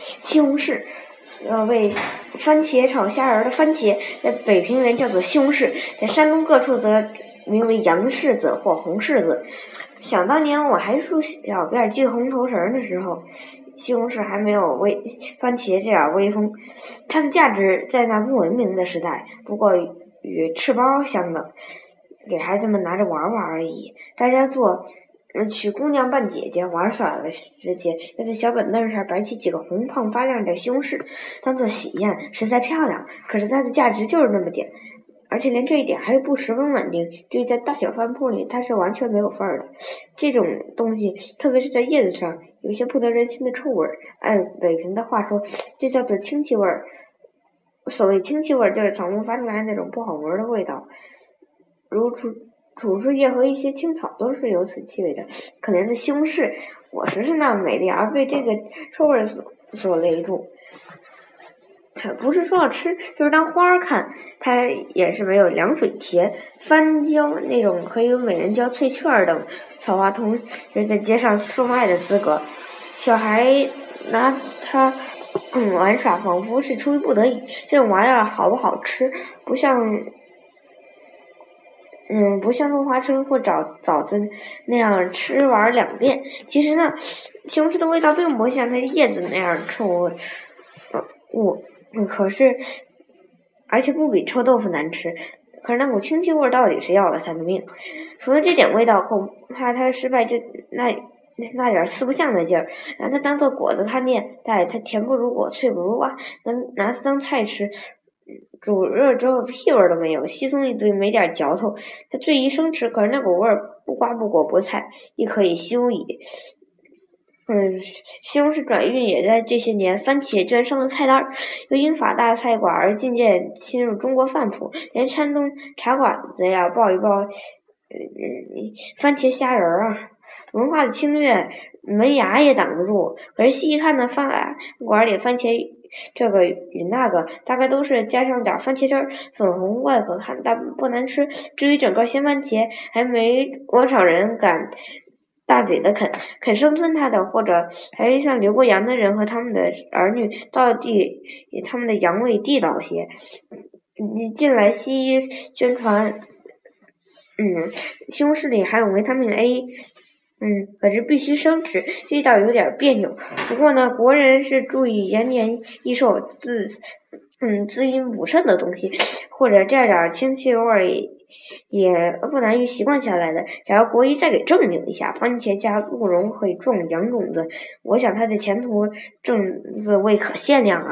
西红柿，为番茄炒虾仁的番茄，在北平原叫做西红柿，在山东各处则名为洋柿子或红柿子。想当年我还梳小辫系红头绳的时候，西红柿还没有番茄这样威风，它的价值在那不文明的时代，不过与赤包相等，给孩子们拿着玩玩而已。大家做娶姑娘扮姐姐玩耍的时节，要在小板凳上摆起几个红胖发亮的西红柿，当做喜宴，实在漂亮。可是它的价值就是那么点，而且连这一点还不十分稳定。对于在大小饭铺里，它是完全没有份儿的。这种东西，特别是在叶子上，有一些不得人心的臭味儿。按北平的话说，这叫做亲戚味儿。所谓亲戚味儿，就是草木发出来那种不好闻的味道，如楚树叶和一些青草都是有此气味的。可怜的西红柿，果实是那么美丽，而被这个臭味所勒住。不是说要吃，就是当花儿看，它也是没有凉水甜。番椒那种可以有美人蕉、翠雀儿等草花，同时在街上售卖的资格。小孩拿它玩耍，仿佛是出于不得已。这种玩意儿好不好吃，不像种花生或枣子那样吃玩两遍。其实呢，西红柿的味道并不像它叶子那样臭味，而且不比臭豆腐难吃。可是那股清气味到底是要了他的命。除了这点味道，恐怕他失败就那点四不像的劲儿。拿它当做果子看店，但它甜不如果，脆不如瓜，拿它当菜吃。煮热之后屁味都没有，稀松一堆，没点嚼头。它最宜生吃，可是那股味儿不瓜不果不菜，亦可以休矣。西红柿转运也在这些年，番茄卷上了菜单儿。又因法大菜馆而渐渐侵入中国饭谱，连山东茶馆子呀抱一抱番茄虾仁儿啊。文化的侵略，门牙也挡不住。可是细一看呢，饭馆里番茄这个与那个，大概都是加上点番茄汁儿，粉红外可看，但不难吃。至于整个鲜番茄，还没多少人敢大嘴的啃生吞它的，或者还像留过洋的人和他们的儿女，到底以他们的洋味地道些。近来西医宣传，西红柿里含有维他命 A。可是必须生吃，这倒有点别扭。不过呢，国人是注意延年益寿、滋阴补肾的东西，或者这点清气味也不难于习惯下来的。假如国医再给证明一下，番茄加鹿茸可以壮洋种子，我想它的前途正自未可限量啊。